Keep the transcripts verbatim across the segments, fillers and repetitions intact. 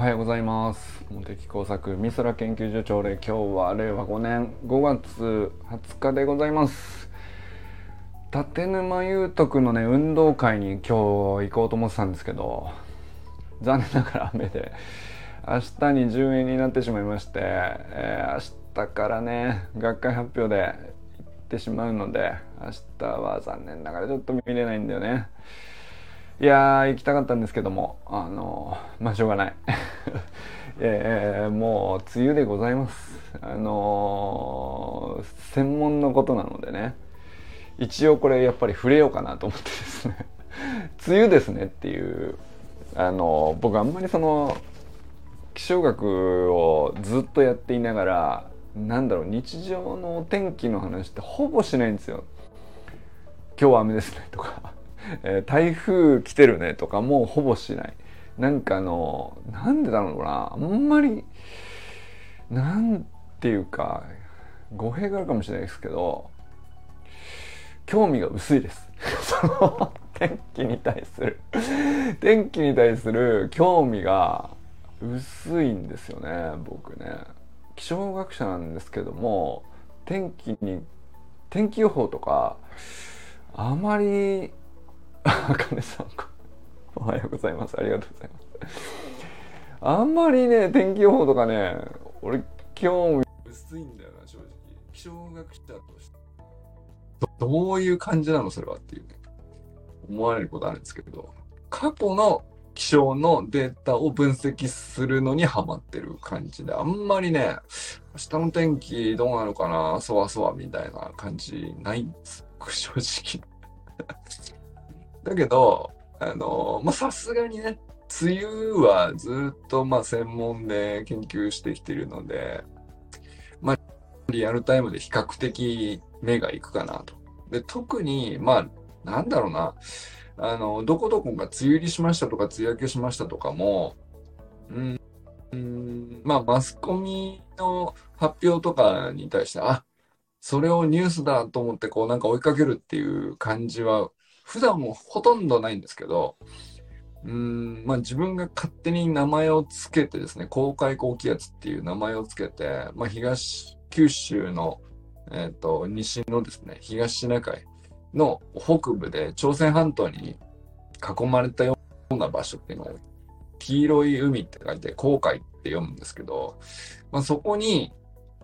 はようございます。茂木工作美空研究所朝礼、今日はれいわごねんごがつはつかでございます。立沼祐徳のね運動会に今日行こうと思ってたんですけど、残念ながら雨で明日に順延になってしまいまして、えー、明日からね学会発表で行ってしまうので、明日は残念ながらちょっと見れないんだよね。いやー行きたかったんですけども、あのー、まあしょうがない、えー、もう梅雨でございます。あのー、専門のことなのでね、一応これやっぱり触れようかなと思ってですね梅雨ですねっていう、あのー、僕あんまりその気象学をずっとやっていながら、なんだろう、日常のお天気の話ってほぼしないんですよ。今日は雨ですねとかえー、台風来てるねとかもうほぼしない。なんかあのなんでだろうな、あんまりなんていうか語弊があるかもしれないですけど、興味が薄いですその天気に対する天気に対する興味が薄いんですよね。僕ね、気象学者なんですけども、天気に天気予報とかあまり茜さんおはようございます、ありがとうございます。あんまりね天気予報とかね俺興味薄いんだよな、正直。気象学者として ど, どういう感じなのそれはっていう、ね、思われることあるんですけど、過去の気象のデータを分析するのにハマってる感じで、あんまりね明日の天気どうなのかなそわそわみたいな感じないんです、正直だけど、あのまあさすがにね梅雨はずっとまあ専門で研究してきているので、まあリアルタイムで比較的目がいくかなと。で特にまあなんだろうな、あのどこどこが梅雨入りしましたとか梅雨明けしましたとかも、うん、うんまあマスコミの発表とかに対して、あそれをニュースだと思ってこうなんか追いかけるっていう感じは普段もほとんどないんですけど、うーん、まあ、自分が勝手に名前をつけてですね、公開高気圧っていう名前をつけて、まあ、東九州の、えー、と西のですね東シナ海の北部で朝鮮半島に囲まれたような場所っていうのを黄色い海って書いて公海って読むんですけど、まあ、そこに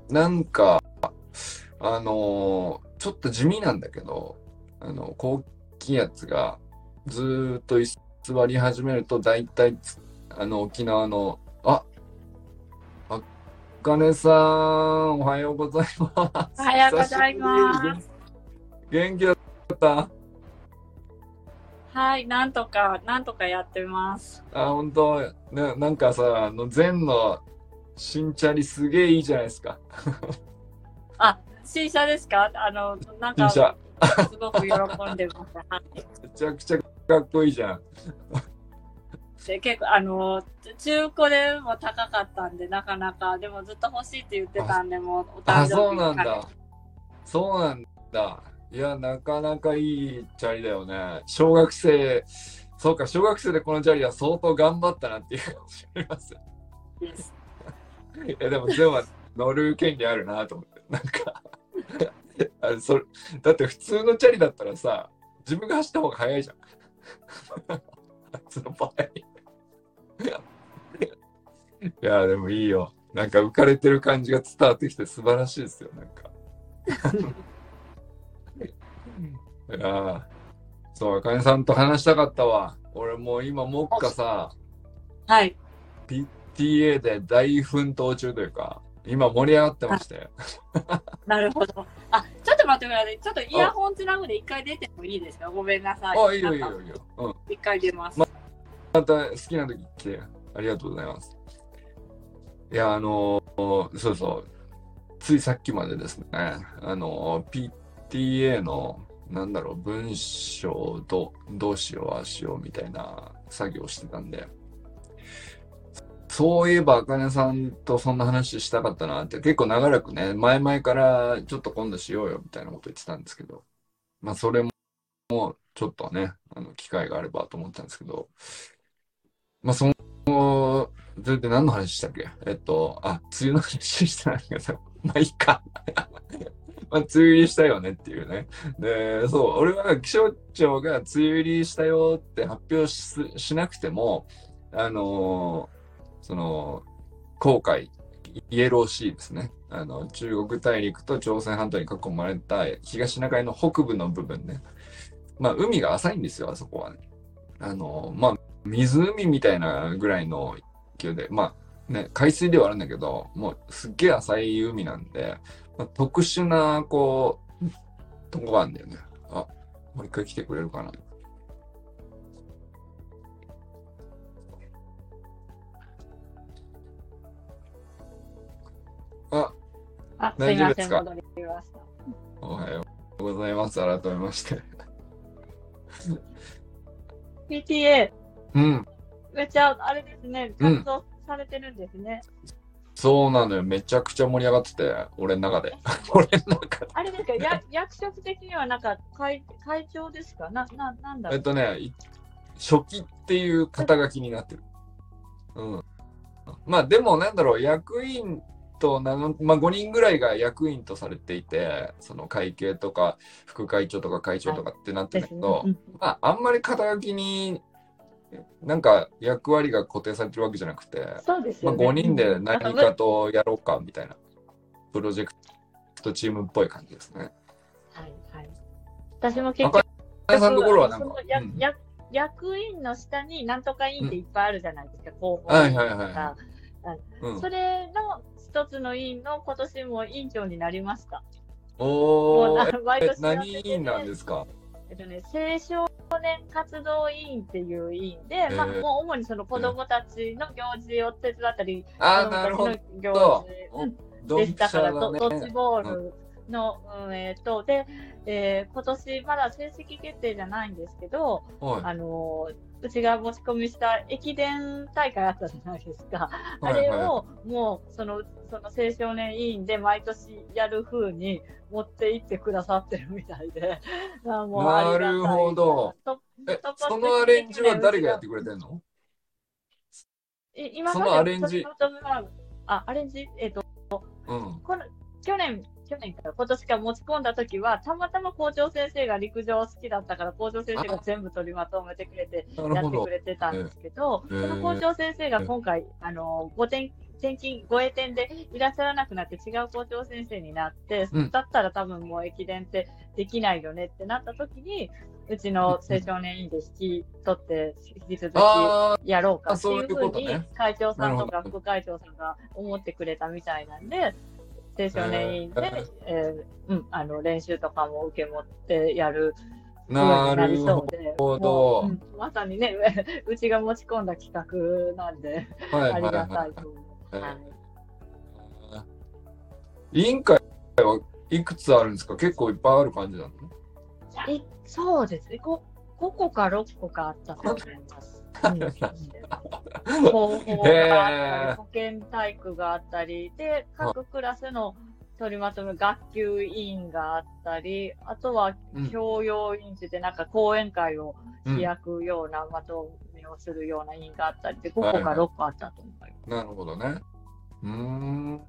なんかあのー、ちょっと地味なんだけど、あの高気圧がずっと居座り始めると、だいたいあの沖縄のあ、あかねさんおはようございます。おはようございます。元気だった？はい、なんとかなんとかやってます。あ、本当、ね、なんかさ、あの禅の新チャリすげえいいじゃないですかあ、新車ですか？あのなんか新車すごく喜んでますめちゃくちゃかっこいいじゃんで結構あの中古でも高かったんで、なかなかでもずっと欲しいって言ってたんで、もうお誕生日。あ、そうなんだそうなんだ。いや、なかなかいいチャリだよね。小学生、そうか、小学生でこのチャリは相当頑張ったなっていう感じがしますいやでも全部乗る権利あるなと思って、なんかあれそれだって普通のチャリだったらさ、自分が走った方が速いじゃんその場合いやでもいいよ、なんか浮かれてる感じが伝わってきて素晴らしいですよ、なんかいやそう、あかねさんと話したかったわ。俺もう今目下さ、はい ピーティーエー で大奮闘中というか、今盛り上がってましたよなるほど。あ、ちょっと待ってください。ちょっとイヤホンつなぐで一回出てもいいですか？ごめんなさい。あ、いいよいいよいいよ。うん。一回出ます。ま、また好きな時来てありがとうございます。いや、あのー、そうそう。ついさっきまでですね、あのー、ピーティーエー のなんだろう、文章を ど, どうしようああしようみたいな作業をしてたんで。そういえばあかねさんとそんな話したかったなって、結構長らくね前々からちょっと今度しようよみたいなこと言ってたんですけど、まあそれもちょっとねあの機会があればと思ったんですけど、まあそのそれで何の話したっけ。えっとあ梅雨の話したんだけどまあいいかまあ、梅雨入りしたよねっていうね。で、そう、俺は気象庁が梅雨入りしたよって発表 し, しなくても、あのー、その、黄海、イエローシーですね。あの、中国大陸と朝鮮半島に囲まれた東シナ海の北部の部分ね。まあ、海が浅いんですよ、あそこはね。あのー、まあ、湖みたいなぐらいの勢いで、まあ、ね、海水ではあるんだけど、もうすっげえ浅い海なんで、まあ、特殊なこうとこがあるんだよね。あ、もう一回来てくれるかな。あ、あ大丈夫ですか。すいません、戻りました。おはようございます。改めまして。ピーティーエー。うん。めっちゃあれですね。活動されてるんですね。うんそうなのよ、めちゃくちゃ盛り上がってて、俺の中で。俺の中で。あれですか、や役職的にはなんか会、会長ですかな、な、なんだろう。えっとね、書記っていう肩書きになってる。うん。まあでも、なんだろう、役員と名の、まあごにんぐらいが役員とされていて、その会計とか、副会長とか会長とかってなってるけど、はい、まああんまり肩書きに、なんか役割が固定されてるわけじゃなくて、そうですよね。まあ、ごにんで何かとやろうかみたいなプロジェクトチームっぽい感じですね。はいはい。私も結構さんのところはなんか、うん、役員の下に何とか委員っていっぱいあるじゃないですか、広報員とか。それの一つの委員の今年も委員長になりました。おー、え、何委員なんですか？えっとね、青少年活動委員っていう委員で、えーまあ、もう主にその子どもたちの行事を手伝ったり、えー、子どもたちの行事でしたから、ドッジボールの運営と、で、えー、今年まだ正式決定じゃないんですけど、あのうちが申し込みした駅伝大会あったじゃないですか、はいはい、あれをもうその、その青少年委員で毎年やる風に持って行ってくださってるみたいでもうありがたい。なるほど。え、そのアレンジは誰がやってくれてんの？今までそのアレンジ、あ、アレンジ、えっと、うん、この去年去年から今年から持ち込んだときは、たまたま校長先生が陸上好きだったから、校長先生が全部取りまとめてくれて、やってくれてたんですけど、えー、その校長先生が今回、えー、あのご転勤、ご栄転でいらっしゃらなくなって、違う校長先生になって、うん、だったら多分もう駅伝ってできないよねってなったときに、うちの青少年委員で引き取って、引き続きやろうかっていうふうに、会長さんとか副会長さんが思ってくれたみたいなんで、青少年委員で、えーえーうん、あの練習とかも受け持ってやるようになりそうで、もう、うん、まさにねうちが持ち込んだ企画なんで、はいはいはい、ありがたいと思う、はいえー、委員会はいくつあるんですか？結構いっぱいある感じなの？えそうですね、ごこかろっこかあったと思います。広報があったり、保健体育があったりで、各クラスの取りまとめ、学級委員があったり、あとは教養委員って言って、なんか講演会を開くような、うん、まとめをするような委員があったりで、ごこかろっこあったと思います。はいはい、なるほどね。うーん。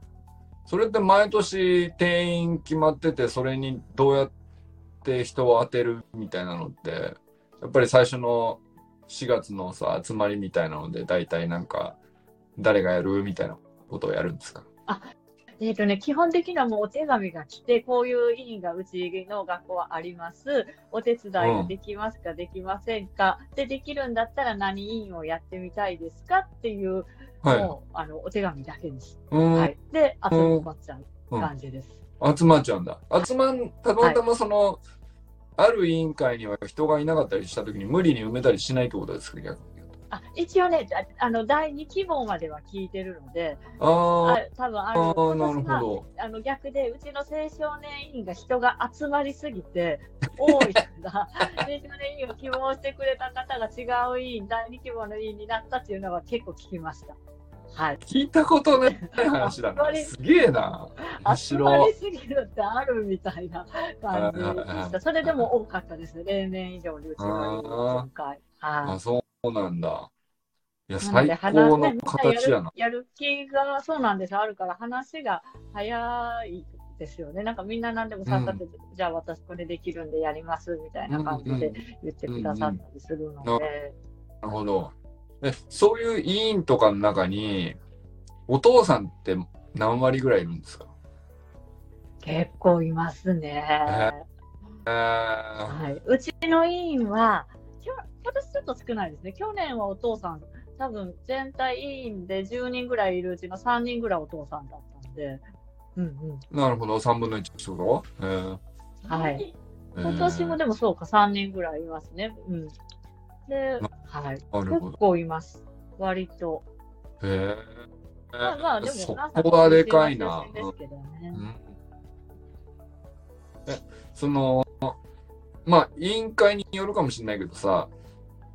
それって毎年定員決まってて、それにどうやって人を当てるみたいなのって、やっぱり最初のしがつのさ集まりみたいなので、だいたいなんか誰がやるみたいなことをやるんですか？あ、えーとね、基本的にはもうお手紙が来て、こういう委員がうちの学校はあります、お手伝いができますか、うん、できませんか、でできるんだったら何委員をやってみたいですかっていう、はい、もうあのお手紙だけにして、うんはい、で集まっちゃう感じです、うん、集まっちゃうんだ。集まんたまたまその、はいある委員会には人がいなかったりしたときに無理に埋めたりしないってことですか？逆にあ一応ね、あのだいに希望までは聞いてるので、ああ多分あのあなるほどあの逆で、うちの青少年委員が人が集まりすぎて多いから青少年委員を希望してくれた方が違う委員、だいに希望の委員になったっていうのは結構聞きました。はい、聞いたことない話だな。すげえな。集まりすぎるってあるみたいな感じでした。それでも多かったです。例年以上にうちの委員会。ああ、そうなんだ。いや最高の形やな。やる気がそうなんですあるから話が早いですよね。なんかみんな何でもさっさと、うん、じゃあ私これできるんでやりますみたいな感じで言ってくださったりするので、うんうんうん、なるほど。えそういう委員とかの中にお父さんって何割ぐらいいるんですか？結構いますね、えーえーはい、うちの委員は今年ちょっと少ないですね。去年はお父さん多分全体委員でじゅうにんぐらいいるうちのさんにんぐらいお父さんだったんで、うんうん、なるほどさんぶんのいちってことか、えーはい、今年もでもそうかさんにんぐらいいますね、うん、で、はい、結構います割と、えーまあまあ、でもそこはでかいな、ですけどね、うん、えそのまあ委員会によるかもしれないけどさ、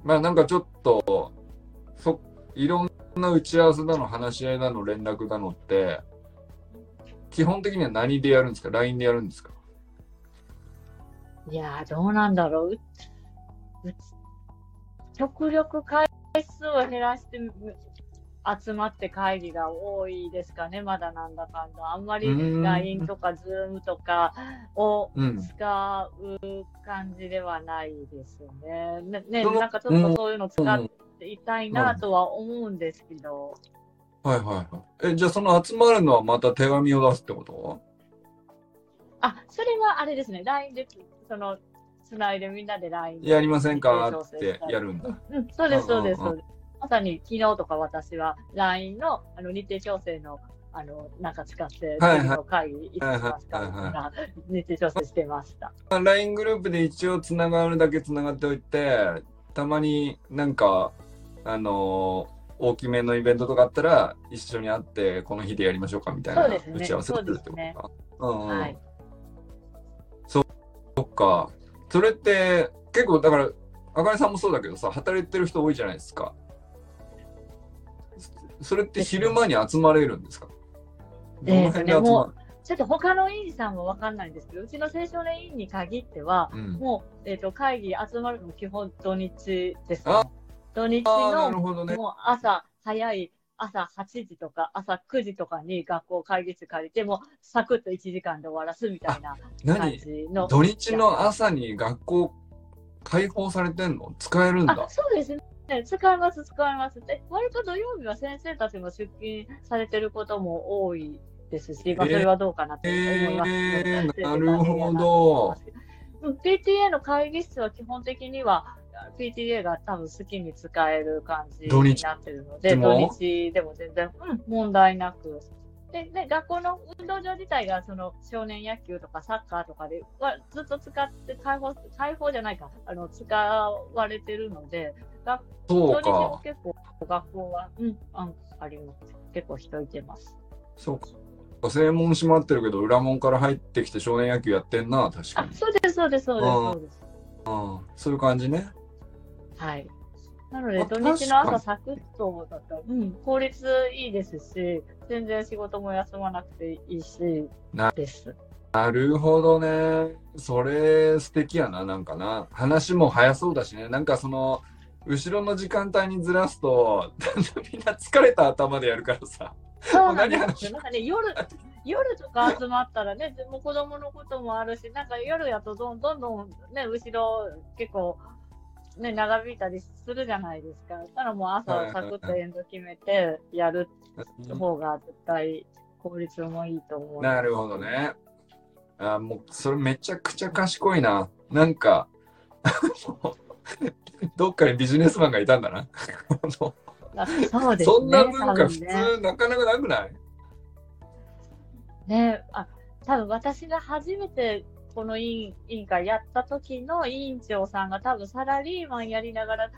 まあなんかちょっとそいろんな打ち合わせだの話し合いだの連絡だのって基本的には何でやるんですか？ ライン でやるんですか？いやどうなんだろう、極力回数を減らして集まって会議が多いですかね。まだなんだかんだあんまり ライン とか Zoom とかを使う感じではないですよね、うん、ね, ねなんかちょっとそういうの使っていたいなとは思うんですけど、うん、はいはいはい。えじゃあその集まるのはまた手紙を出すってこと？あそれはあれですね ライン でそのつないでみんなで ライン でやりませんかってやるんだ、うん、そうですそうですそうです。まさに昨日とか私は ライン の, あの日程調整 の, あのなんか使って次の会議いつしますか日程調整してました、まあ、ライン グループで一応つながるだけつながっておいてたまになんかあのー、大きめのイベントとかあったら一緒に会ってこの日でやりましょうかみたいな打ち合わせをするってことか、そうですね、うんうんはい、そっか。それって結構だからあかねさんもそうだけどさ働いてる人多いじゃないですか。それって昼間に集まれるんですか？どの辺で集まる？えーね、もうちょっと他の委員さんも分かんないんですけどうちの青少年委員に限っては、うん、もう、えーと、会議集まるのも基本土日です、ね、土日の、ね、もう朝早い朝はちじとか朝くじとかに学校会議室借りてもうサクッといちじかんで終わらすみたいな感じの。土日の朝に学校開放されてんの？使えるんだ。あそうですね使います使いますで割と土曜日は先生たちも出勤されてることも多いですし、まあ、それはどうかなと思います、ねえー、なるほど。 ピーティーエー の会議室は基本的には ピーティーエー が多分好きに使える感じになってるので土日、 土日でも全然、うん、問題なくでで学校の運動場自体がその少年野球とかサッカーとかではずっと使って開放開放じゃないかあの使われてるので学校にも結構学校はうんああります結構人いてます。そうか正門閉まってるけど裏門から入ってきて少年野球やってんな。確かにあそうですそうですそうですそうですああそういう感じね。はいなので土日の朝サクッとだったら、うん、効率いいですし全然仕事も休まなくていいしです。 な, なるほどね。それ素敵やな。なんかな話も早そうだしね。なんかその後ろの時間帯にずらすとみんな疲れた頭でやるからさそうなんですよなんかね夜夜とか集まったらねもう子供のこともあるしなんか夜やとどんどんどんね後ろ結構ね、長引いたりするじゃないですか。ただもう朝サクッとエンド決めてやる方が絶対効率もいいと思う。なるほどね。あもうそれめちゃくちゃ賢いな。なんかどっかにビジネスマンがいたんだな。そうですね、そんな文化普通、ね、なかなかなくない？ね、あ多分私が初めてこの委員会やった時の委員長さんが多分サラリーマンやりながら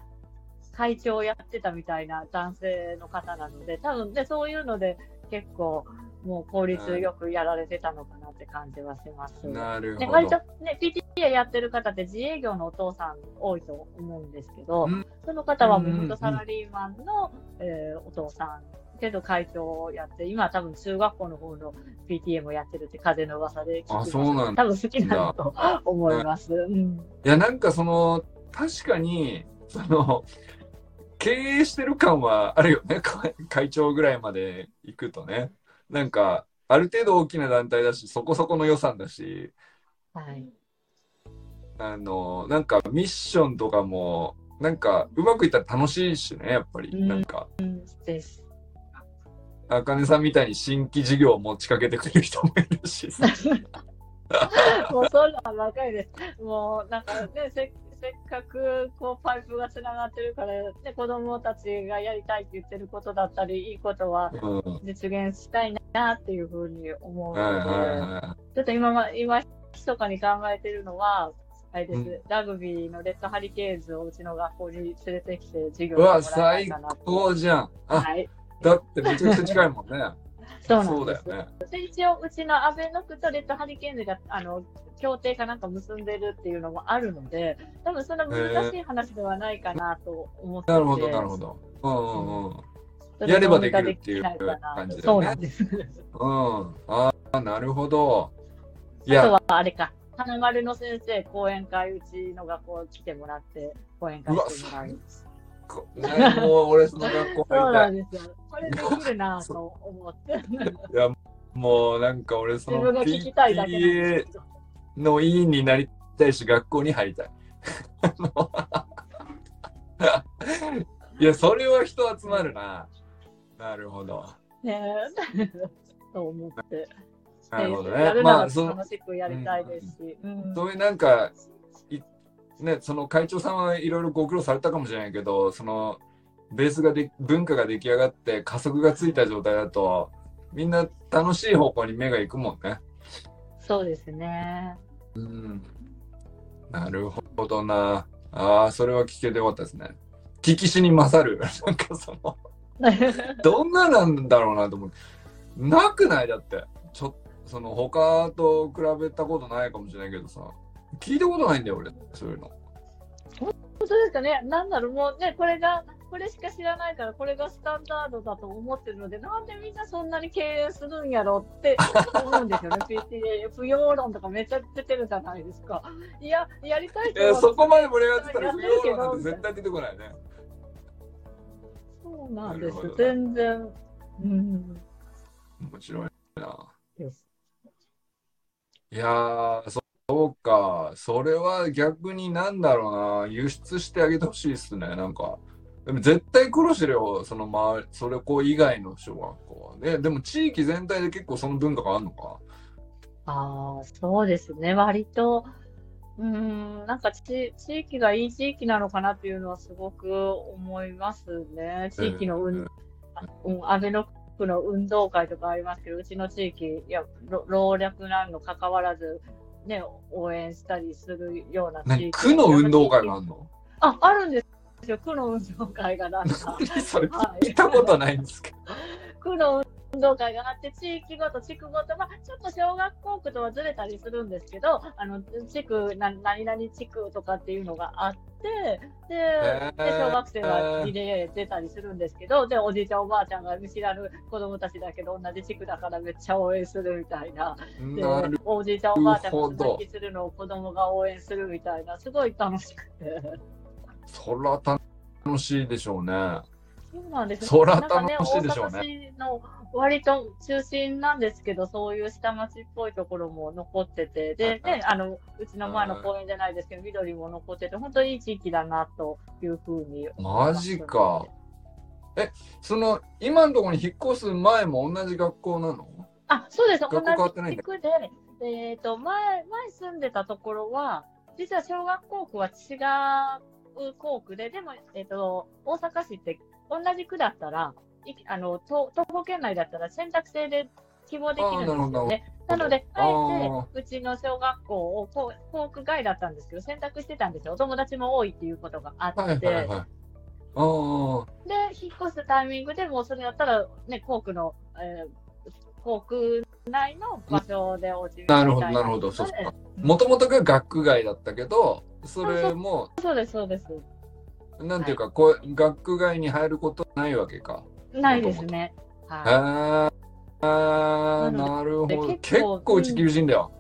会長をやってたみたいな男性の方なので多分でそういうので結構もう効率よくやられてたのかなって感じはします、ね、なるほど。で割とね ピーティーエー やってる方って自営業のお父さん多いと思うんですけど、うん、その方はもう本当サラリーマンの、うんえー、お父さんけど会長をやって今多分中学校の方の ピーティーエー もやってるって風の噂で聞きました。あそうなんだ。多分好きなんだと思います、うん、いやなんかその確かにその経営してる感はあるよね。会長ぐらいまで行くとね、なんかある程度大きな団体だし、そこそこの予算だし、はい、あのなんかミッションとかもなんかうまくいったら楽しいしね、やっぱりなんか、うんです。あかねさんみたいに新規事業を持ちかけてくれる人もいるしもうそんなばかりです。もうなんかね、せせっかくこうパイプがつながってるから、ね、子どもたちがやりたいって言ってることだったりいいことは実現したいなっていうふうに思うので、うん、ちょっと今今密かに考えてるのはあれです、うん、ラグビーのレッドハリケーンズをうちの学校に連れてきて授業をもらえないかなって。うわ最高じゃん。はいだってめちゃくちゃ近いもんね。そうなんです。そうだよね。で一応うちのアベノクとレッドハリケーンがあの協定かなんか結んでるっていうのもあるので、多分そんな難しい話ではないかなと思ってて。なるほどなるほど。うんうんうん。やればできるっていう感じだよね。そうなんです。うん。ああなるほど。いやあとはあれか。花丸の先生講演会うちの学校来てもらって講演会してもらいます。もう俺その学校入りたい。そうなんですよ。これできるなと思っていやもうなんか俺その ピーティーエー の委員になりたいし学校に入りたいいやそれは人集まるな。なるほどねえと思って。なるほどね。まあその楽しくやりたいですし、うんうん、そういうなんかね、その会長さんはいろいろご苦労されたかもしれないけど、そのベースがで文化が出来上がって加速がついた状態だとみんな楽しい方向に目がいくもんね。そうですね、うん、なるほどな。ああそれは聞けてよかったですね。聞きしに勝るなんかそのどんななんだろうなと思う。なくない？だってちょっとその他と比べたことないかもしれないけどさ、聞いたことないんだよ俺そういうの。本当ですかね。なんだろうもうね、これがこれしか知らないからこれがスタンダードだと思ってるので、なんでみんなそんなに経営するんやろって思うんですよねピーティーエー 不要論とかめっちゃ出てるじゃないですか。いややりたいと思ってそこまで盛り上がってたら不要論なんて絶対出てこないね。そうなんです、ね、全然、うん、面白いな。いやーそうか、それは逆になんだろうな、輸出してあげてほしいっすね。なんかでも絶対苦労してるよその周り、それこう以外の小学校はね。でも地域全体で結構その文化があるのか。ああそうですね、割とうーんなんかち地域がいい地域なのかなっていうのはすごく思いますね。地域の運、えー、アベノクの運動会とかありますけど、うちの地域いや老若男女関わらずね、応援したりするような地域。区の運動会があるの？あ、あるんですよ。区の運動会がなんかそれ聞いたことないんですけど区の運動会があって、地域ごと地区ごと、まあ、ちょっと小学校区とはずれたりするんですけど、あの地区な何々地区とかっていうのがあって で,、えー、で小学生がリレー出たりするんですけど、でおじいちゃんおばあちゃんが見知らぬ子供たちだけど同じ地区だからめっちゃ応援するみたい な, でなおじいちゃんおばあちゃんが復帰するのを子供が応援するみたいな、すごい楽しくてそら楽しいでしょうね。そうなんです。そら楽しいでしょうね。割と中心なんですけど、そういう下町っぽいところも残ってて、で、ね、あのうちの前の公園じゃないですけど、緑も残ってて、本当にいい地域だなというふうに思います。マジか。え、その今のところに引っ越す前も同じ学校なの？あ、そうです。同じ地区で、えっと前前住んでたところは、実は小学校区は違う校区で、でもえっと大阪市って同じ区だったら。あの東北圏内だったら選択制で希望できるんですよね。なのであえてうちの小学校を校区外だったんですけど選択してたんですよ。お友達も多いっていうことがあって、はいはいはい、おで引っ越すタイミングでもうそれだったらね校区の、えー、校区内の場所でお家みたいなので、なるほどなるほど。そうそう、もともとが学区外だったけどそれもそうですそうです。なんていうか、はい、こう学区外に入ることないわけか。ないですね。はい、ああなるほど。結構うち厳しいんだよ。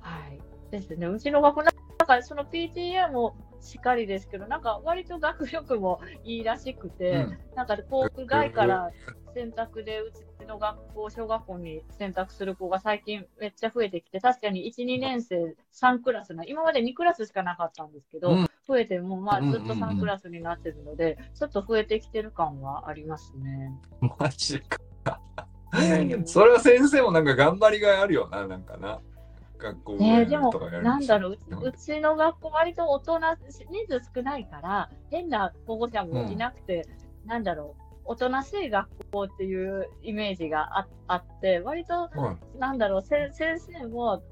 はいですね。うちの学校ななんかその ピーティーエー もしっかりですけど、なんか割と学力もいいらしくて、うん、なんか校区外から選択でうちの学校小学校に選択する子が最近めっちゃ増えてきて、確かに いち,に 年生さんクラスな、今までにクラスしかなかったんですけど、うん、増えてもうまあずっとさんクラスになってるので、うんうんうん、ちょっと増えてきてる感はありますね。マジかそれは先生もなんか頑張りがいあるよな、なんかな学校ね、えでもなんだろう、うちの学校割と大人人数少ないから変な保護者もいなくて、うん、なんだろう大人しい学校っていうイメージが あ, あって割と、うん、なんだろう先生も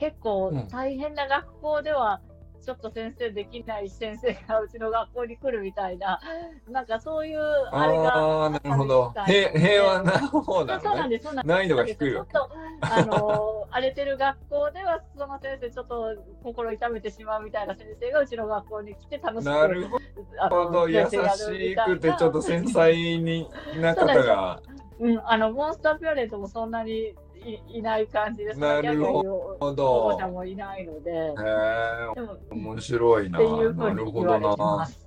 結構大変な学校ではちょっと先生できない先生がうちの学校に来るみたいな、なんかそういうあれがあったりしたい、ね、あーなるほど、平和な方だよね。難易度が低いわけ。ちょっとあの荒れてる学校ではその先生ちょっと心痛めてしまうみたいな先生がうちの学校に来て楽しくなるほど、優しくてちょっと繊細にな方がうん、あのモンスターピュアレントもそんなに い, いない感じですね。なるほど。保護者もいないので。へー、でも面白いな。っていう風に言われてます。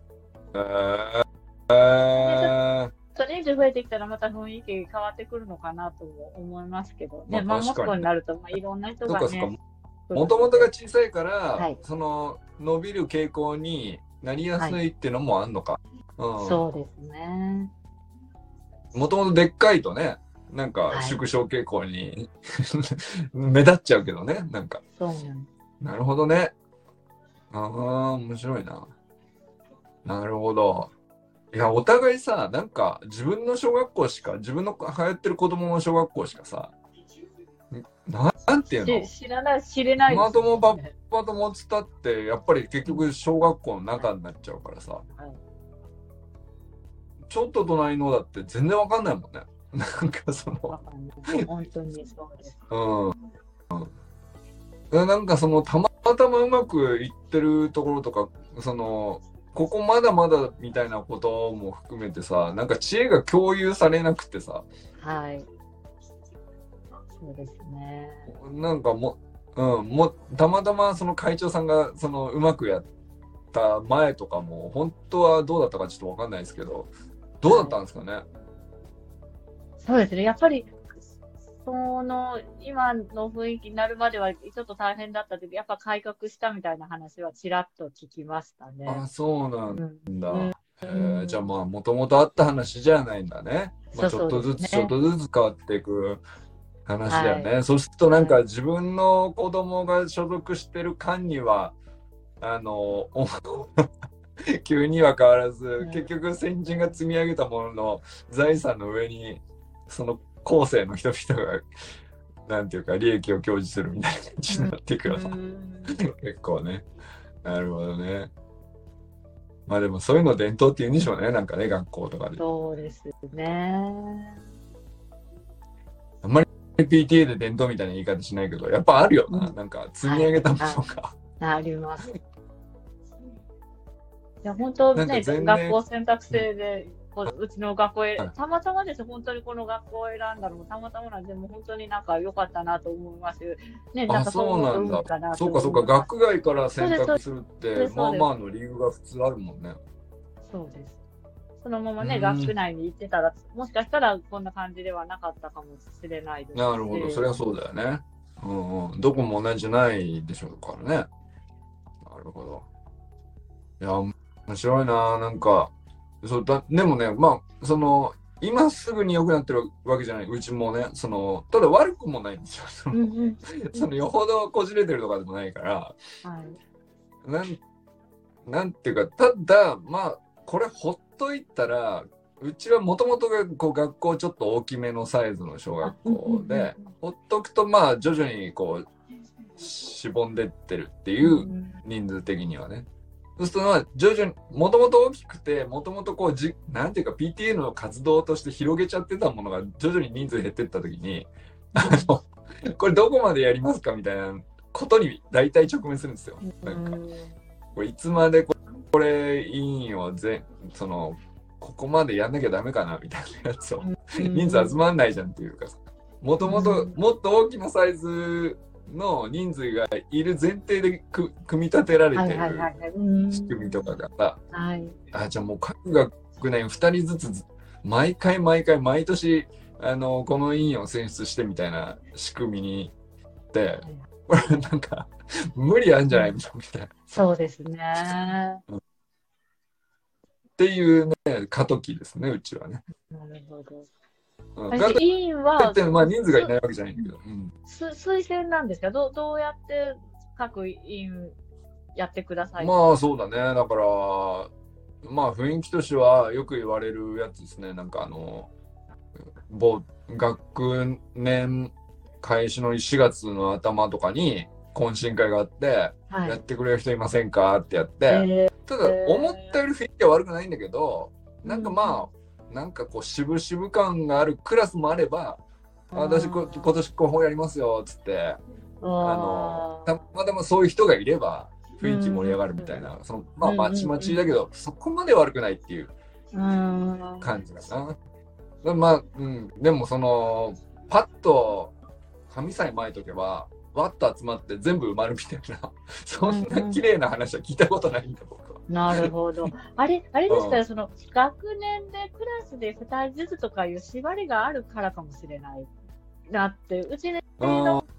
なるほどな。へー。ちょっと人数増えてきたらまた雰囲気変わってくるのかなと思いますけどね。まあ、確かに。マンモスコになると、まあ、いろんな人がね。もともとが小さいから、はい、その伸びる傾向になりやすいっていうのもあんのか。はい、うん、そうですね。もともとでっかいとね、なんか縮小傾向に、はい、目立っちゃうけどね、なんか。そうなんです。なるほどね。ああ、面白いな。なるほど。いや、お互いさ、なんか自分の小学校しか、自分の流行ってる子供の小学校しかさ、な, なんていうの知らない、知れないです、ね。ママ友パパ友つったって、やっぱり結局小学校の中になっちゃうからさ。はいはい、ちょっと隣のだって全然わかんないもんね。なんかその本当にそうです。うん。なんかそのたまたまうまくいってるところとか、そのここまだまだみたいなことも含めてさ、なんか知恵が共有されなくてさ。はい。そうですね。なんかもうんもたまたまその会長さんがそのうまくやった前とかも本当はどうだったかちょっとわかんないですけど。どうだったんですかね、はい、そうですね、やっぱりその今の雰囲気になるまではちょっと大変だったけど、やっぱ改革したみたいな話はちらっと聞きましたね。あ、そうなんだ、うん、えー、じゃあまあもともとあった話じゃないんだね、まあ、ちょっとずつ、ね、ちょっとずつ変わっていく話だよね、はい、そうするとなんか自分の子供が所属してる間にはあの急には変わらず、うん、結局先人が積み上げたものの財産の上にその後世の人々がなんていうか利益を享受するみたいな感じになっていくよな、うん、結構ね。なるほどね。まあでもそういうの伝統っていうんでしょうね、なんかね、学校とかで。そうですね。あんまり ピーティーエー で伝統みたいな言い方しないけどやっぱあるよな、うん、なんか積み上げたものが、はい、ありますいや本当ね、学校選択制で、うん、うちの学校へ、たまたまです、本当にこの学校を選んだのもたまたまなんで、もう本当になんか良かったなと思いますね。なんかそうなんだ、そうかそうか、学外から選択するってまあまあの理由が普通あるもんね。そうです。そのままね、学区内に行ってたら、もしかしたらこんな感じではなかったかもしれないです。なるほど、それはそうだよね。うんうん、どこも同じじゃないでしょうからね。なるほど。いや。面白いな、なんかそうだ。でもね、まあその今すぐに良くなってるわけじゃない、うちもね、そのただ悪くもないんですよその、うんうん、そのよほどこじれてるとかでもないから、はい、なんなんていうか、ただまあこれほっといたら、うちはもともとがこう学校ちょっと大きめのサイズの小学校で、ほっとくとまあ徐々にこうしぼんでってるっていう人数的にはね。そうすると徐々にもともと大きくて、もともとこうじなんていうか ピーティーエー の活動として広げちゃってたものが徐々に人数減ってった時に、あのこれどこまでやりますかみたいなことに大体直面するんですよ。なんかこれいつまでこれ委員を全そのここまでやんなきゃダメかなみたいなやつを人数集まんないじゃんっていうか、もともともっと大きなサイズの人数がいる前提で組み立てられてる仕組みとかがさ、はいはい、あ、じゃあもう各学年ふたりずつ毎回毎回毎年あのこの委員を選出してみたいな仕組みにってこれなんか無理あんじゃないみたいな。そうですね、うん、っていうね過渡期ですねうちはね。なるほど。委員はって、まあ、人数がいないわけじゃないんだけど、うん、推薦なんですか？ ど, どうやって各委員やってください？まあそうだね、だからまあ雰囲気としてはよく言われるやつですね。なんかあの某学年開始のしがつの頭とかに懇親会があって、はい、やってくれる人いませんかってやって、えー、ただ思ったより雰囲気は悪くないんだけど、なんかまあ、うん、なんかこう渋々感があるクラスもあれば、あ、私こ今年こうやりますよっつって、あのたまたまそういう人がいれば雰囲気盛り上がるみたいな、そのまあまちまちだけどそこまで悪くないっていう感じだな。だまあ、うん、でもそのパッと紙さえ巻いとけばわっと集まって全部埋まるみたいなそんな綺麗な話は聞いたことないんだ僕は。なるほど。あれ、あれでしたら、うん、その学年でクラスでふたりずつとかいう縛りがあるからかもしれないなって。うちの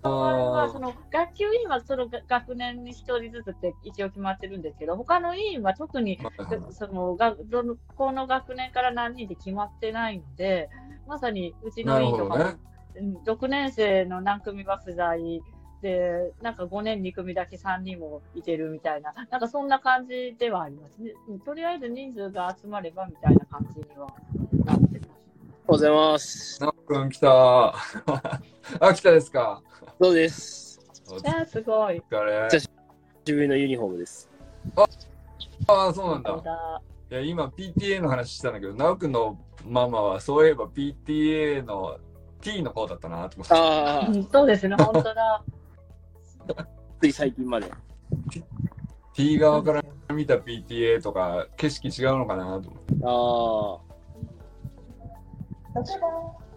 場合はその学級委員はその学年にひとりずつって一応決まってるんですけど、他の委員は特にそのこの学年から何人で決まってないので、まさにうちの委員とかも、ね、ろくねん生の何組が不在で、なんかごねんに組だけさんにんもいてるみたいな、なんかそんな感じではありますね。とりあえず人数が集まればみたいな感じにはなってます。おはようございます。なっくん来た。あ、来たですか。そうです。あ、すごい。久しぶりのユニフォームです。あ、あ、そうなんだ。いや、今 ピーティーエー の話したんだけど、なっくんのママはそういえば ピーティーエー の T の方だったなって思って。ああ、そうですね。本当だ。つい最近まで T 側から見た ピーティーエー とか景色違うのかなと。ああ、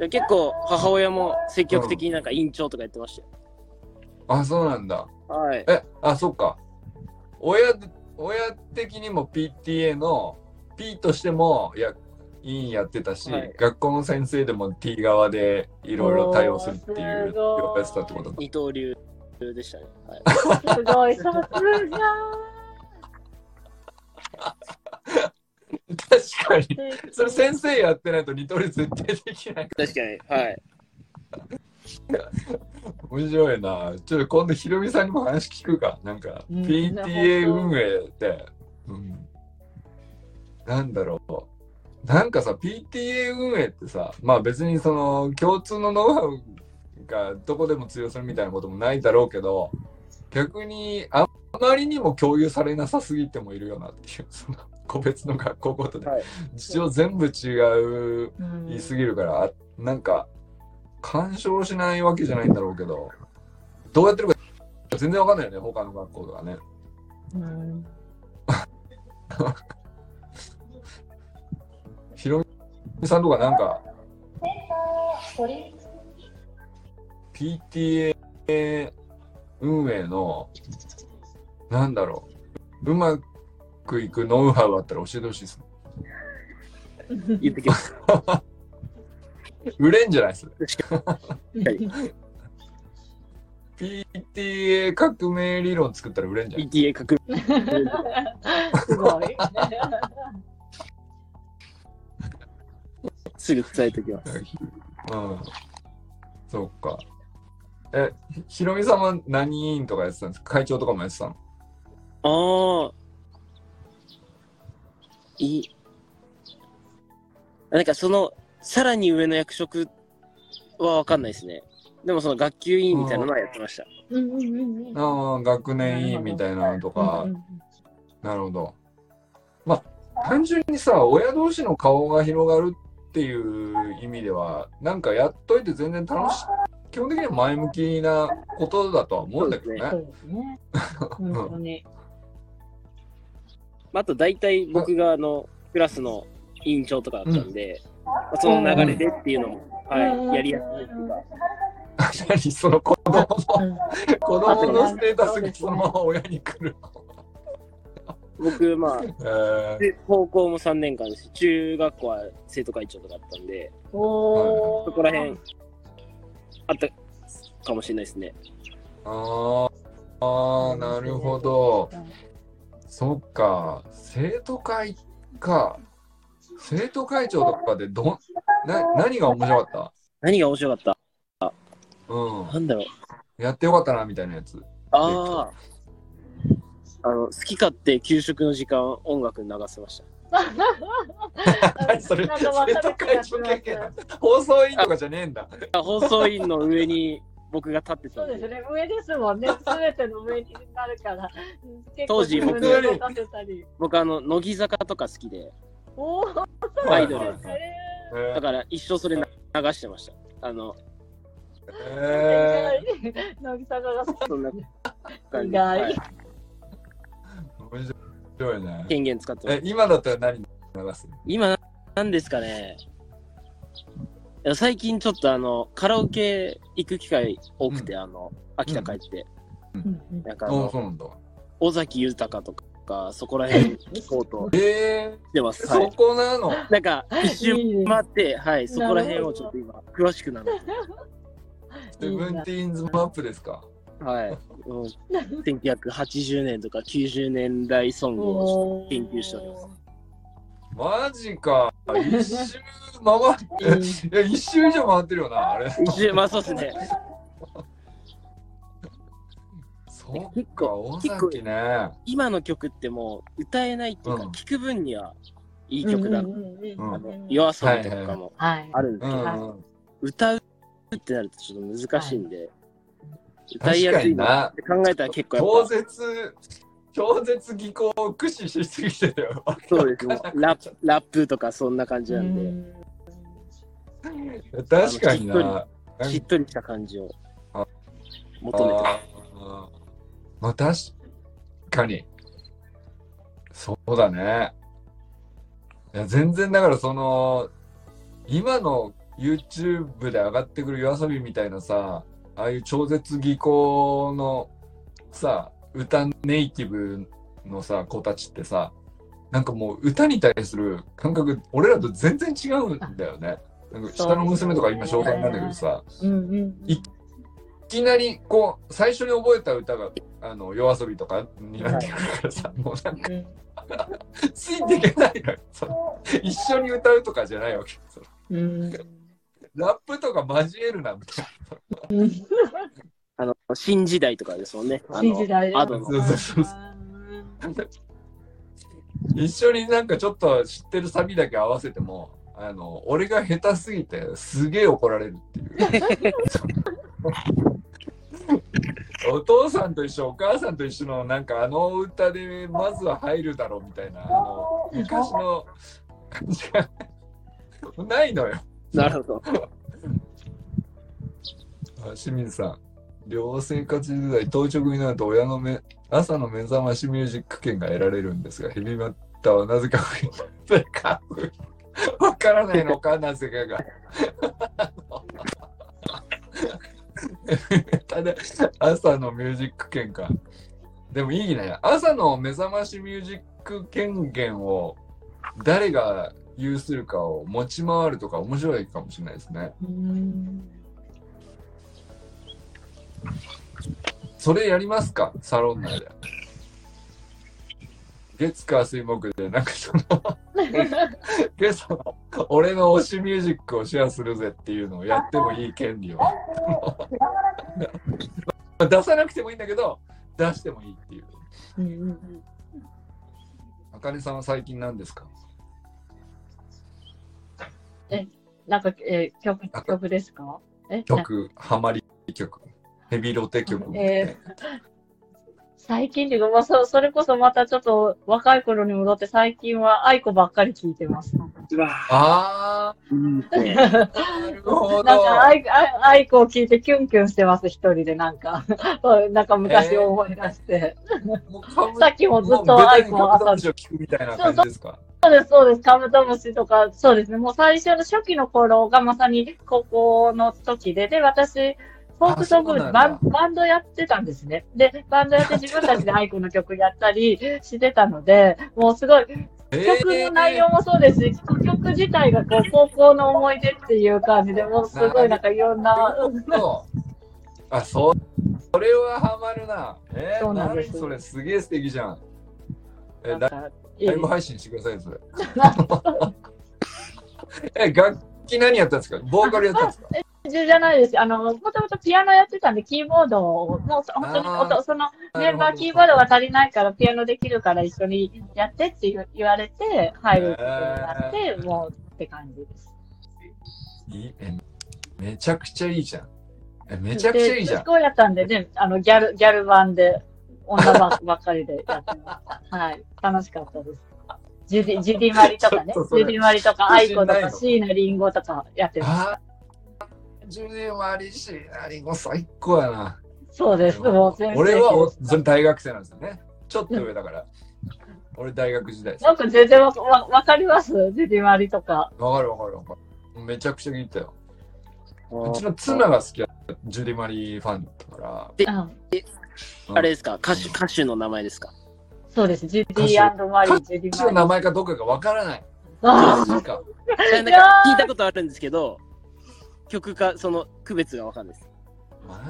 結構母親も積極的になんか委員長とかやってましたよ、うん、あ、そうなんだ。はい。え、あ、そっか。親、親的にも ピーティーエー の P としてもいや委員やってたし、はい、学校の先生でも T 側でいろいろ対応するっていうやつだってことだ。二刀流でしたね、はい、すごいさすが。確かにそれ先生やってないと二刀流絶対できないから。確かに、はい。面白いな。ちょっと今度ひろみさんにも話聞くか。なんか ピーティーエー 運営って、うん、なんだろう、なんかさ ピーティーエー 運営ってさ、まあ別にその共通のノウハウがどこでも通用するみたいなこともないだろうけど、逆にあまりにも共有されなさすぎてもいるよなっていう、その個別の学校ごとで、はい、事情全部違う言いすぎるから、なんか干渉しないわけじゃないんだろうけど、どうやってるか全然わかんないよね他の学校とかね。うんひろみさんとかなんかピーティーエー 運営のなんだろう、うまくいくノウハウあったら教えてほしいです。言ってきます。売れんじゃないです。ピーティーエー 革命理論作ったら売れんじゃない。ピーティーエー 革命。すごい。すぐ伝えておきます。うん。そうか。え、ひろみさんは何委員とかやってたんですか？会長とかもやってたの？ああ、いい。なんかそのさらに上の役職は分かんないですね。でもその学級委員みたいなのはやってました。ああ、学年委員みたいなのとか。なるほど。まあ単純にさ、親同士の顔が広がるっていう意味では、なんかやっといて全然楽しい、基本的には前向きなことだとは思うんだけどね。そうですね。本当に。あと大体僕があのクラスの委員長とかだったんで、うん、その流れでっていうのも、うん、はい、やりやすいとか。何その子供の、うん、子供のステータスがそのまま親に来るの。僕、まあ、えー、高校もさんねんかんですし、中学校は生徒会長とかあったんで、おそこら辺あったかもしれないですね。ああ、なるほど。そっか、生徒会か。生徒会長とかでどな何が面白かった何が面白かったうん。なんだろう。やってよかったな、みたいなやつ。ああ。あの好き勝手給食の時間音楽流せました。それ生徒会長経験放送委員とかじゃねえんだ。放送委員の上に僕が立ってたんで。そうですね、上ですもんね。全ての上になるから。当時僕より僕あの乃木坂とか好きで。おアイドル。だから一生それ流してました。あの。えー、乃木坂がそんな感じ。意外。はい、面白いね。権限使ってます。え、今だったら何流す？今なんですかね。最近ちょっとあのカラオケ行く機会多くて、うん、あの秋田帰って、うん、なんかあの、そうなんだ、尾崎豊とかそこら辺行こうとしてます。えーはい、そこなの？なんか一周回ってはいそこら辺をちょっと今詳しくなる。セブンティーンズマップですか？はい、せんきゅうひゃくはちじゅうねんとかきゅうじゅうねんだいソングを研究しております。マジか、一周回っていや一周以上回ってるよなあれ。一周まあそうですね。そっか、尾崎ね。今の曲ってもう歌えないっていうか、うん、聞く分にはいい曲だ。あのYOASOBIとかもあるんですけど、はいはい、歌うってなるとちょっと難しいんで。はい、歌いやすいなって考えたら結構やっぱ超絶超絶技巧を駆使しすぎてたよ。そうですね。ラップ、ラップとかそんな感じなんで。うん、確かにな。しっとりした感じを求めてます。あまあ確かにそうだね。いや全然だからその今の YouTube で上がってくるYOASOBIみたいなさ。ああいう超絶技巧のさ歌ネイティブのさ子たちってさなんかもう歌に対する感覚俺らと全然違うんだよね。なんか下の娘とか今小さんなんだけどさ、うんうん、いきなりこう最初に覚えた歌があのYOASOBIとかになってくるからさ、はい、もうなんか、うん、ついていけないのよ。一緒に歌うとかじゃないわけ。ラップとか交えるなみたいな。あの新時代とかですもんね。新時代あの。一緒になんかちょっと知ってるサビだけ合わせても、あの俺が下手すぎてすげえ怒られるっていう。お父さんと一緒、お母さんと一緒のなんかあの歌でまずは入るだろうみたいなあの昔の感じがないのよ。なるほど。清水さん、寮生活時代、当直になると親の目朝の目覚ましミュージック券が得られるんですが、ヘビバッターはなぜかわからないのかなぜかが。ただ朝のミュージック券か。でもいいね。朝の目覚ましミュージック権限を誰が有するかを持ち回るとか面白いかもしれないですね。うーん、それやりますかサロン内で。月火水木でなんかその今朝の俺の推しミュージックをシェアするぜっていうのをやってもいい権利を出さなくてもいいんだけど出してもいいっていう。あかねさんは最近何ですか？え、なんか、えー、曲、曲ですか？え、曲、ハマり曲、ヘビロテ曲、えー、最近っていうか、まあ、そ, それこそまたちょっと若い頃に戻って最近はアイコばっかり聴いてます。あー、うん、なるほど。なんかアイ、アイコを聴いてキュンキュンしてます一人でなんかなんか昔を思い出して、えー、さっきもずっとアイコを朝聴くみたいな感じですか？そうですそうです、カブトムシとか、そうですね、もう最初の初期の頃がまさに高校の時で、で、私、フォークソングバ、バンドやってたんですね。で、バンドやって自分たちでアイクの曲やったりしてたので、もうすごい、曲の内容もそうですし、曲自体がこう高校の思い出っていう感じで、もうすごいなんかいろんな。あ、そう。それはハマるな。えー、何それすげえ素敵じゃん。えー、だライブ配信してくださいそれ。え、楽器何やったんですか？ボーカルやったんですか？じゃないです。あのもともとピアノやってたんでキーボードをもう本当に音そのメンバーキーボードが足りないからピアノできるから一緒にやってって言われて入ることになって、えー、もうって感じです。いいえめちゃくちゃいいじゃん。えめちゃくちゃいいじゃん。私こうやったんでねあのギャルギャル版で女ばっかりでやってました。はい楽しかったです。ジュディジュディマリとかねジュディマリとかアイコとかシーナリンゴとかやってました。ジュディマリシナリンゴ最高やな。そうです。もう全然俺は大学生なんですよね。ちょっと上だから。俺大学時代です。なんか全然わかります。ジュディマリとか。わかるわかるわかる。めちゃくちゃ聞いたよ。うちの妻が好きだったジュディマリファンだったから。え、あれですか歌手歌手の名前ですか。そうです。ジュディ&マリージュディマリ。歌手の名前かどうかがわからない。ああ。なんか聞いたことあるんですけど。曲かその区別がわかんないで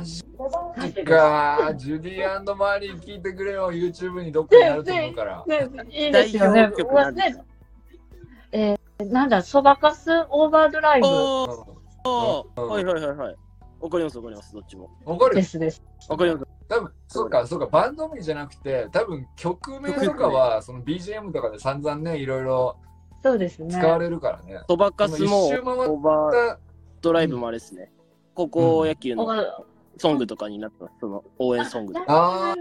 す。マジかジュディ&マリー聞いてくれよ YouTube にどっかにあると思うから。ねねねいいですよね。ねえー、なんだそばかすオーバードライブ。おおはいはいはいはい。わかりますわかりますどっちも。わかるですです。わかります。多分そうかそうかバンド名じゃなくて多分曲名とかはその ビージーエム とかで散々ねいろいろ使われるからね。そばかすもオーバードライブもあれですね、高校野球のソングとかになった、うん、その応援ソングとか。あ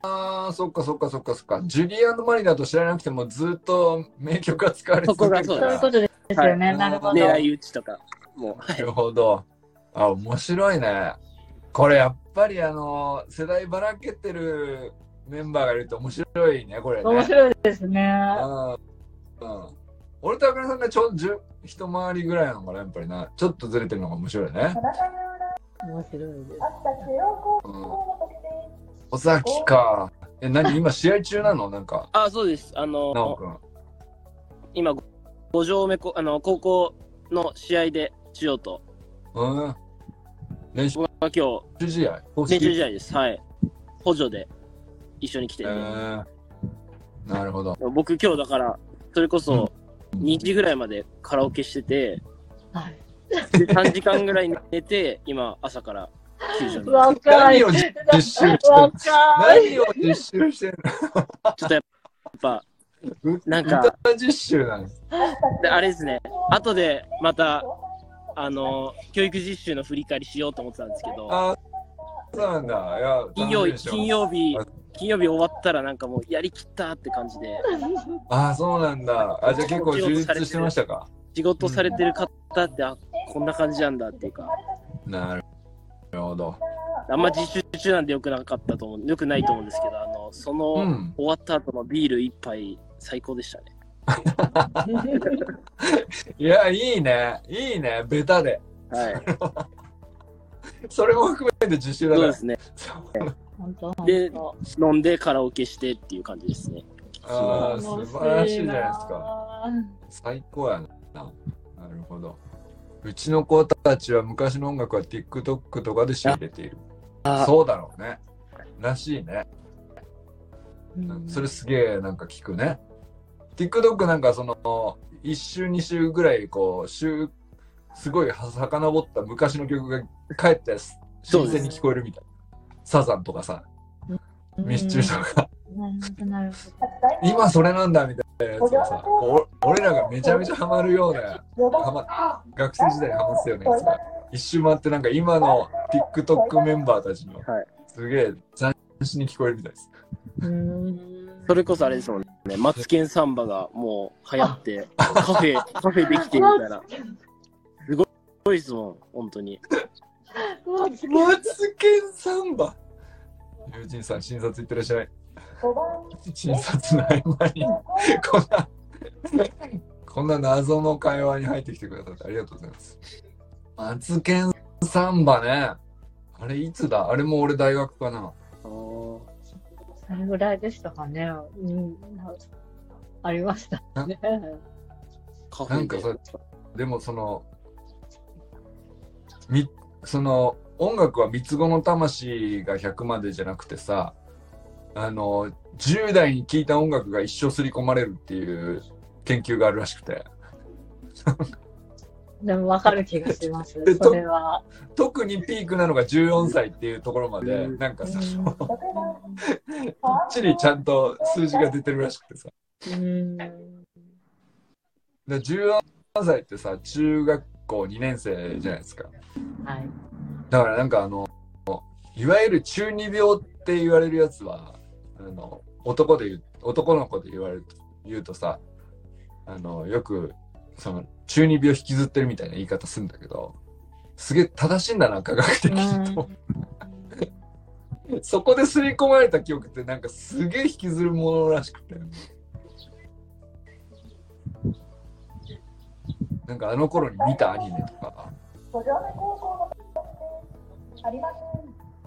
あー、そっかそっかそっかそっか。ジュリアン・マリナと知らなくてもずっと名曲が使われてるから。そういうことですよね、はい、なるほど。狙い撃ちとかも。なるほど。あ、面白いね。これやっぱりあの世代ばらけてるメンバーがいると面白いね、これね。面白いですね。うん。うん俺とあかねさんがちょ一回りぐらいなのかなやっぱりなちょっとずれてるのが面白いね面白いね尾崎かえ何今試合中なのなんかあそうですあのなおくん今五条目あの高校の試合でしようとうん練習は今日練習試合練習試合ですはい補助で一緒に来てる、えー、なるほど僕今日だからそれこそ、うんにじぐらいまでカラオケしてて、はい、でさんじかんぐらい寝て、今朝から球場に。若い。何を実習してるの？何を実習してるの？ちょっとやっぱなんか歌実習なんです。であれですね。後でまたあの教育実習の振り返りしようと思ってたんですけど。あ、そうなんだ。いや、金曜日金曜日。金曜日終わったらなんかもうやりきったって感じでああそうなんだあじゃあ結構充実してましたか仕事されてる方って、うん、あこんな感じなんだっていうかなるほどあんま実習中なんでよくなかったと思うよくないと思うんですけどあのその、うん、終わった後のビール一杯最高でしたねいやいいねいいねベタではいそれも含めて実習だからそうですねで飲んでカラオケしてっていう感じですね。ああ素晴らしいじゃないですか。最高やな。なるほど。うちの子たちは昔の音楽は TikTok とかで仕入れている。そうだろうね。らしいね。うん、それすげえなんか聞くね。TikTok なんかそのいっ週に週ぐらいこう週すごい遡った昔の曲が帰って新鮮に聞こえるみたいな。サザンとかさ、うん、ミスチルとか今それなんだみたいなやつがさ俺らがめちゃめちゃハマるような、ま、学生時代ハマってたよねやつが一周回ってなんか今の TikTok メンバーたちのすげえ斬新に聞こえるみたいですうーんそれこそあれですもんねマツケンサンバがもう流行ってカフェカフェできてみたいなすごいすごいですもん本当にマツケンサンバ友人さん、診察行ってらっしゃい診察の合間にこんなこんな謎の会話に入ってきてくださってありがとうございますマツケンサンバねあれいつだ、あれも俺大学かな、あそれぐらいでしたかね、うん、ありましたね。な, なんかさ、でもそのみその音楽は三つ子の魂がひゃくまでじゃなくてさ、あのじゅう代に聴いた音楽が一生刷り込まれるっていう研究があるらしくてでも分かる気がします。それは特にピークなのがじゅうよんさいっていうところまでなんかさ、うん、ばっちりちゃんと数字が出てるらしくてさ、うん、だじゅうよんさいってさ中学校にねん生じゃないですか、はい、だからなんかあのいわゆる中二病って言われるやつはあの 男, で言男の子で言われると言うとさ、あのよくその中二病引きずってるみたいな言い方するんだけど、すげえ正しいんだな科学的にと、うん、そこで刷り込まれた記憶ってなんかすげえ引きずるものらしくて、なんかあの頃に見たアニメとか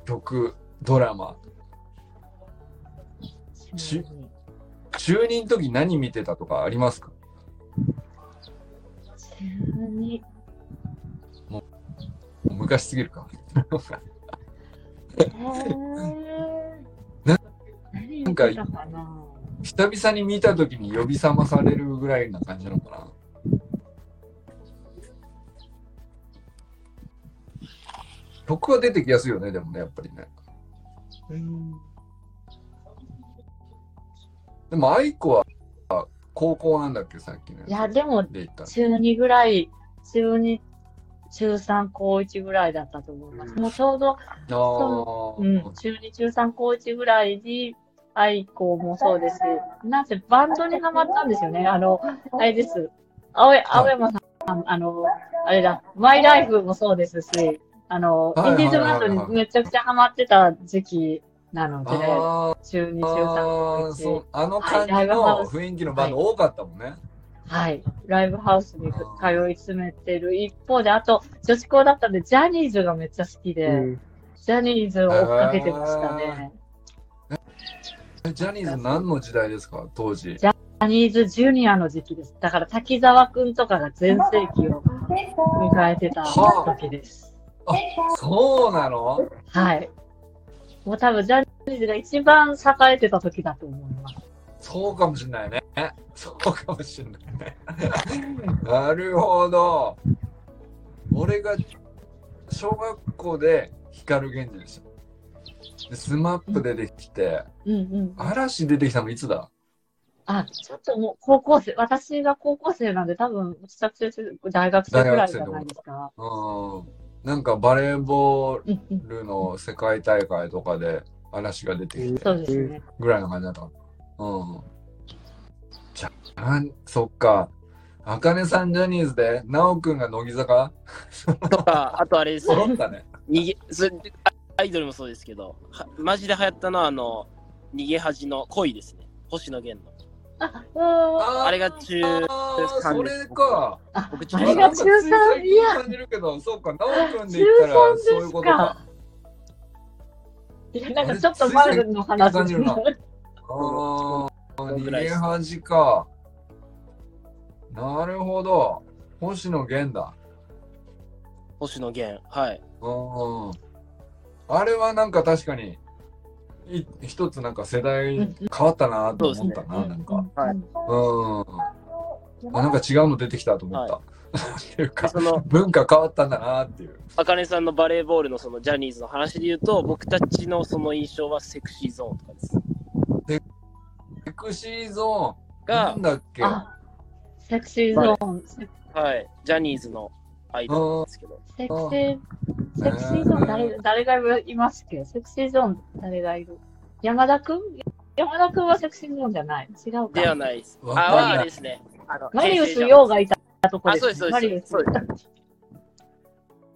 曲、ドラマ、中にの時何見てたとかありますか？中にもう昔すぎるか、えー、な, なんか久々に見た時に呼び覚まされるぐらいな感じなのかな。僕は出てきやすいよね、でもね、やっぱりね。うん。でも、あいこは高校なんだっけ、さっきね。いや、でも、中にぐらい、中に、中さん、高いちぐらいだったと思います。うん、もうちょうど、その、うん、中に、中さん、高いちぐらいに、あいこもそうですし、なんせバンドにハマったんですよね。あの、あれです。青山さん、はい、あの、あれだ、マイライフもそうですし、あの、はいはいはいはい、インディーズバンドにめちゃくちゃハマってた時期なので、中に、中さん、あの感じの雰囲気のバンド多かったもんね。はい、はい、ライブハウスに通い詰めてる一方で、あと女子校だったんでジャニーズがめっちゃ好きで、うん、ジャニーズを追っかけてましたね。ジャニーズ何の時代ですか、当時？ジャニーズジュニアの時期です。だから滝沢くんとかが全盛期を迎えてた時です。はあ、あ、そうなの？はい。もう多分ジャニーズが一番栄えてた時だと思います。そうかもしれないね。そうかもしれないね。なるほど。俺が小学校で光源氏でした。で、スマップ出てきて、うんうんうん、嵐出てきたのいつだ？あ、ちょっともう高校生、私が高校生なんで多分大学生くらいじゃないですか。うん。なんかバレーボールの世界大会とかで嵐が出てきてぐらいの感じだった。うん。じゃあ、そっか。あかねさんジャニーズで、なおくんが乃木坂とか、あとあれですよ、ね。逃げそれアイドルもそうですけど、マジで流行ったのはあの逃げ恥の恋ですね。星野源の。あ, あ, あれが中さんです。それか。あ, 僕あれが中さん、いや。感じるけど、そうか。なおくんで言ったらそういうことか。いや、なんかちょっとマルの話感じるな。ああ、逃げ恥か。なるほど。星野源だ。星野源、はい。あ, あれはなんか確かに。い一つなんか世代変わったなと思ったな、うん、なんか、はい、うん、あ、なんか違うの出てきたと思った、はい、っていうかその文化変わったんだなっていう。あかねさんのバレーボールのそのジャニーズの話で言うと、僕たちのその印象はセクシーゾーンとかです。でセクシーゾーンがなんだっけ、セクシーゾーン、はい、ジャニーズのアイドルですけど、セクシーセクシーゾーン 誰,、えー、誰がいますっけ？セクシーゾーン誰がいる？山田くん？山田くんはセクシーゾーンじゃない。違うか。ではないです。ああ、ですね。あのマリウス陽がいたとこです。あ、そうです。マリウス。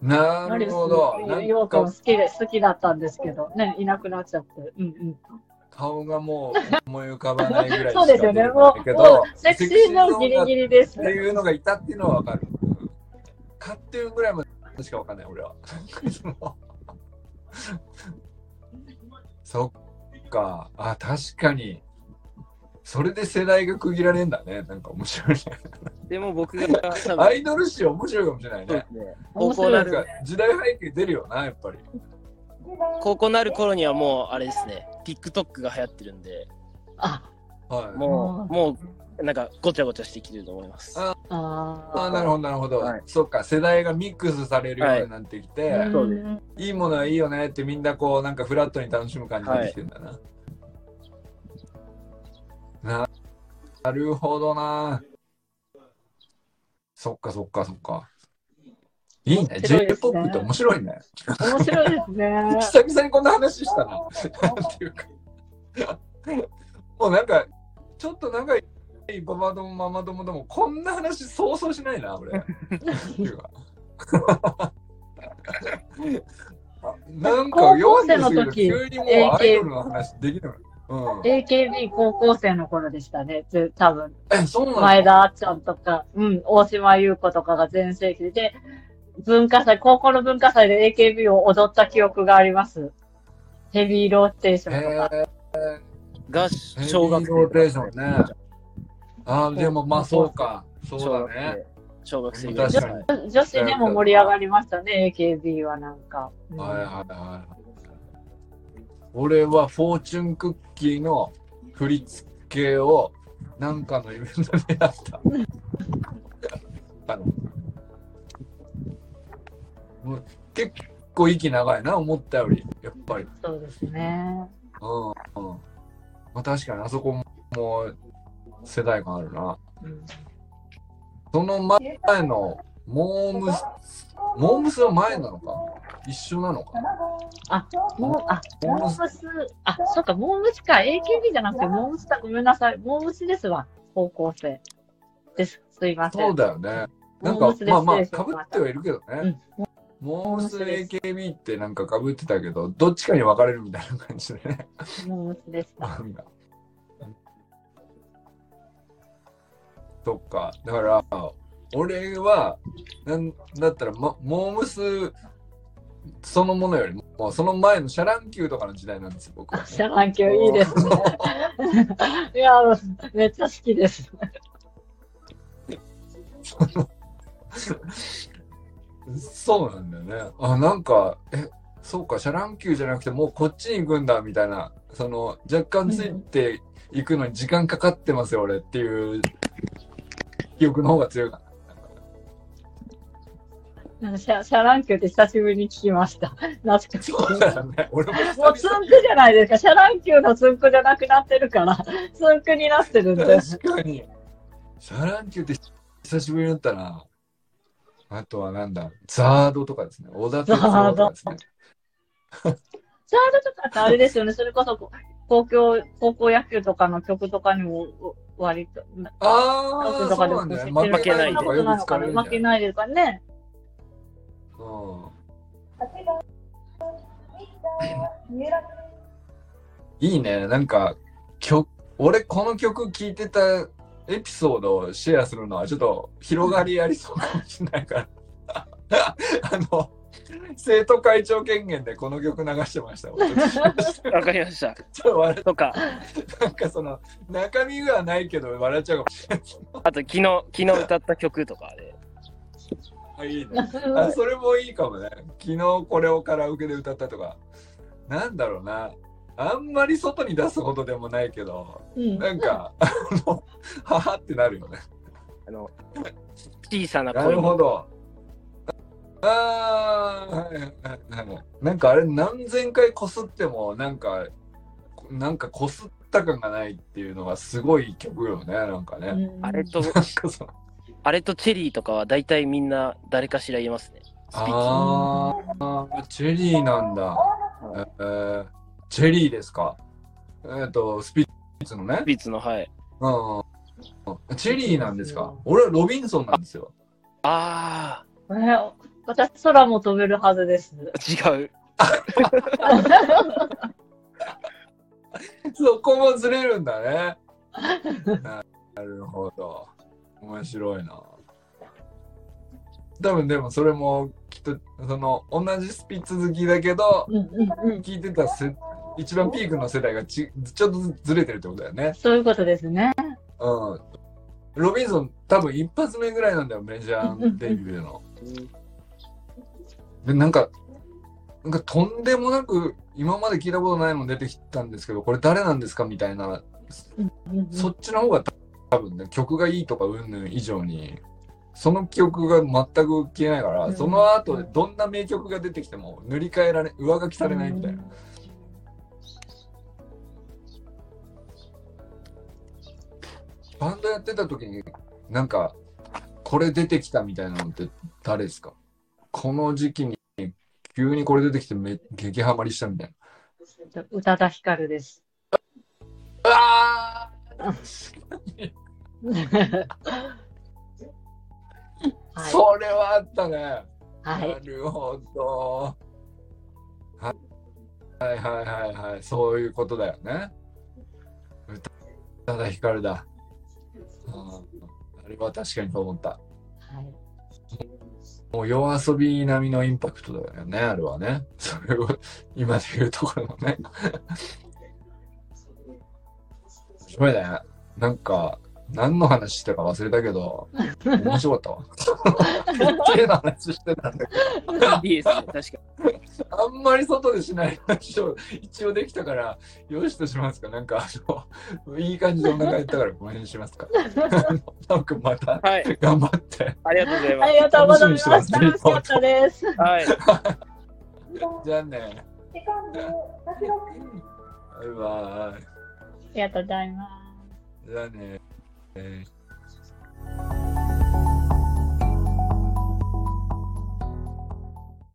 なるほど。陽くん好きで好きだったんですけどね、いなくなっちゃって。うんうん。顔がもう思い浮かばないぐらいしか出てこないけど、そうですよね。もうセクシーゾーンギリギリです。っていうのがいたっていうのはわかる。かっていうぐらいまで。しかわかんない俺はそっか、あ、確かにそれで世代が区切られんだね。なんか面白いね。でも僕がアイドル史面白いかもしれないね。高校なる時代背景出るよな、やっぱり。高校なる頃にはもうあれですね、TikTok が流行ってるんで、あ、はい、もうもうなんかごちゃごちゃしてきてると思います。ああ、なるほどなるほど。はい、そっか、世代がミックスされるようになってきて、はい、そうです、いいものはいいよねってみんなこうなんかフラットに楽しむ感じになってきてるんだな。はい、なるほどな。そっかそっかそっか。いいね。 J-ポップ、ね、って面白いね。面白いですね。久々にこんな話したな。っていうかもうなんかちょっと長いパパどもママどもでもこんな話そうそうしないな俺。なんかよんじゅう過ぎる急にもうアイドルの話できない。うん、エーケービー 高校生の頃でしたね、多分。え、そうなの？前田あっちゃんとか、うん、大島優子とかが全盛期で、文化祭、高校の文化祭で エーケービー を踊った記憶があります。ヘビーローテーションとか。えー、が小学生。ヘビーローテーションね。ああ、でもまあそうか。そうだね。小学生。確かに。女子でも盛り上がりましたね、エーケービー はなんか。うん、はいはいはい。俺はフォーチュンクッキーの振り付けをなんかのイベントでやったあのもう結構息長いな、思ったより。やっぱりそうですね。うん、うん、まあ、確かにあそこ も, もう世代感あるな、うん、その前のモームスモームスは前なのか一緒なのか。あ、もう、あ、モームス、あ、そうか、モームスか、エーケービー じゃなくてモームスだ、ごめんなさい、モームスですわ、高校生です、すいません。そうだよね、なんか、まあまあ、かぶってはいるけどね、うん、モームス、エーケービー ってなんかかぶってたけど、どっちかに分かれるみたいな感じでね。モームスでした。そっか、だから、俺は、なんだったら、ま、モームス、そのものよりもその前のシャランキューとかの時代なんですよ、僕は、ね。シャランキューいいですね。いや、めっちゃ好きです。そうなんだよね。あ、なんか、え、そうか、シャランキューじゃなくてもうこっちに行くんだみたいな、その若干ついていくのに時間かかってますよ、うん、俺っていう記憶の方が強いかな。なんかシャ、シャランキューって久しぶりに聞きました。懐かしい。そうだよね。俺も久々。もうツンクじゃないですか。シャランキューのツンクじゃなくなってるから、ツンクになってるんで。確かに。シャランキューって久しぶりだったな。あとはなんだ、ザードとかですね。小田哲郎とかですね。ザードとかってあれですよね。それこそ高校、高校野球とかの曲とかにも。割とああ、そうなんだね。負けないで。負けないでとかね。うん、いいね、なんか曲、俺この曲聴いてたエピソードをシェアするのはちょっと広がりありそうかもしれないからあの生徒会長権限でこの曲流してました。わかりました。ちょっと笑とかなんかその中身がないけど笑っちゃうかもしれないあと昨日、昨日歌った曲とかでいいね、あ、それもいいかもね。昨日これをカラオケで歌ったとか、なんだろうな、あんまり外に出すほどでもないけど、うん、なんかあの母ってなるよね。あの小さな声。なるほど。ああ、はいはいはい。なんかあれ何千回こすってもなんかなんかこすった感がないっていうのがすごい曲よね、なんかね。あれと。あれとチェリーとかは大体みんな誰かしら言いますね。ああ、チェリーなんだ。えー、チェリーですか。えっ、ー、とスピッツのね。スピッツの、はい。うん。チェリーなんですか。俺はロビンソンなんですよ。ああ。えー、私空も飛べるはずです。違う。そこもずれるんだね。なるほど。面白いな。多分でもそれもきっとその同じスピッツ好きだけど、うんうんうん、聞いてたせ一番ピークの世代がち、ちょっとずれてるってことだよね。そういうことですね。うん。ロビンソン多分一発目ぐらいなんだよ、メジャーデビューの。でなんかなんかとんでもなく今まで聞いたことないの出てきたんですけど、これ誰なんですかみたいな、うんうんうん、そっちの方が多分ね、曲がいいとかうんぬん以上にその記憶が全く消えないから、うん、その後でどんな名曲が出てきても塗り替えられ、上書きされないみたいな、うん、バンドやってた時になんかこれ出てきたみたいなのって誰ですか？この時期に急にこれ出てきてめ激ハマりしたみたいな。宇多田ヒカルです。ああそれはあったね、はい、なるほど、はい、はいはいはいはい、そういうことだよね。宇多田ヒカルだ。あ, あれは確かにと思った、はい、もうYOASOBI並みのインパクトだよね、あれはね。それを今で言うところのねすごいね、なんか何の話してたか忘れたけど面白かったわ綺麗な話してたんだけどいいですね、確かにあんまり外でしない話を一応できたからよしとしますか。なんかあのいい感じでお腹減ったからごめんにしますかなんかまた、はい、頑張ってありがとうございます。ありがとうございます。楽しみにしてます。楽しかったですはいじゃあね、時間でバイバイ。ありがとうございます。じゃあね。Okay.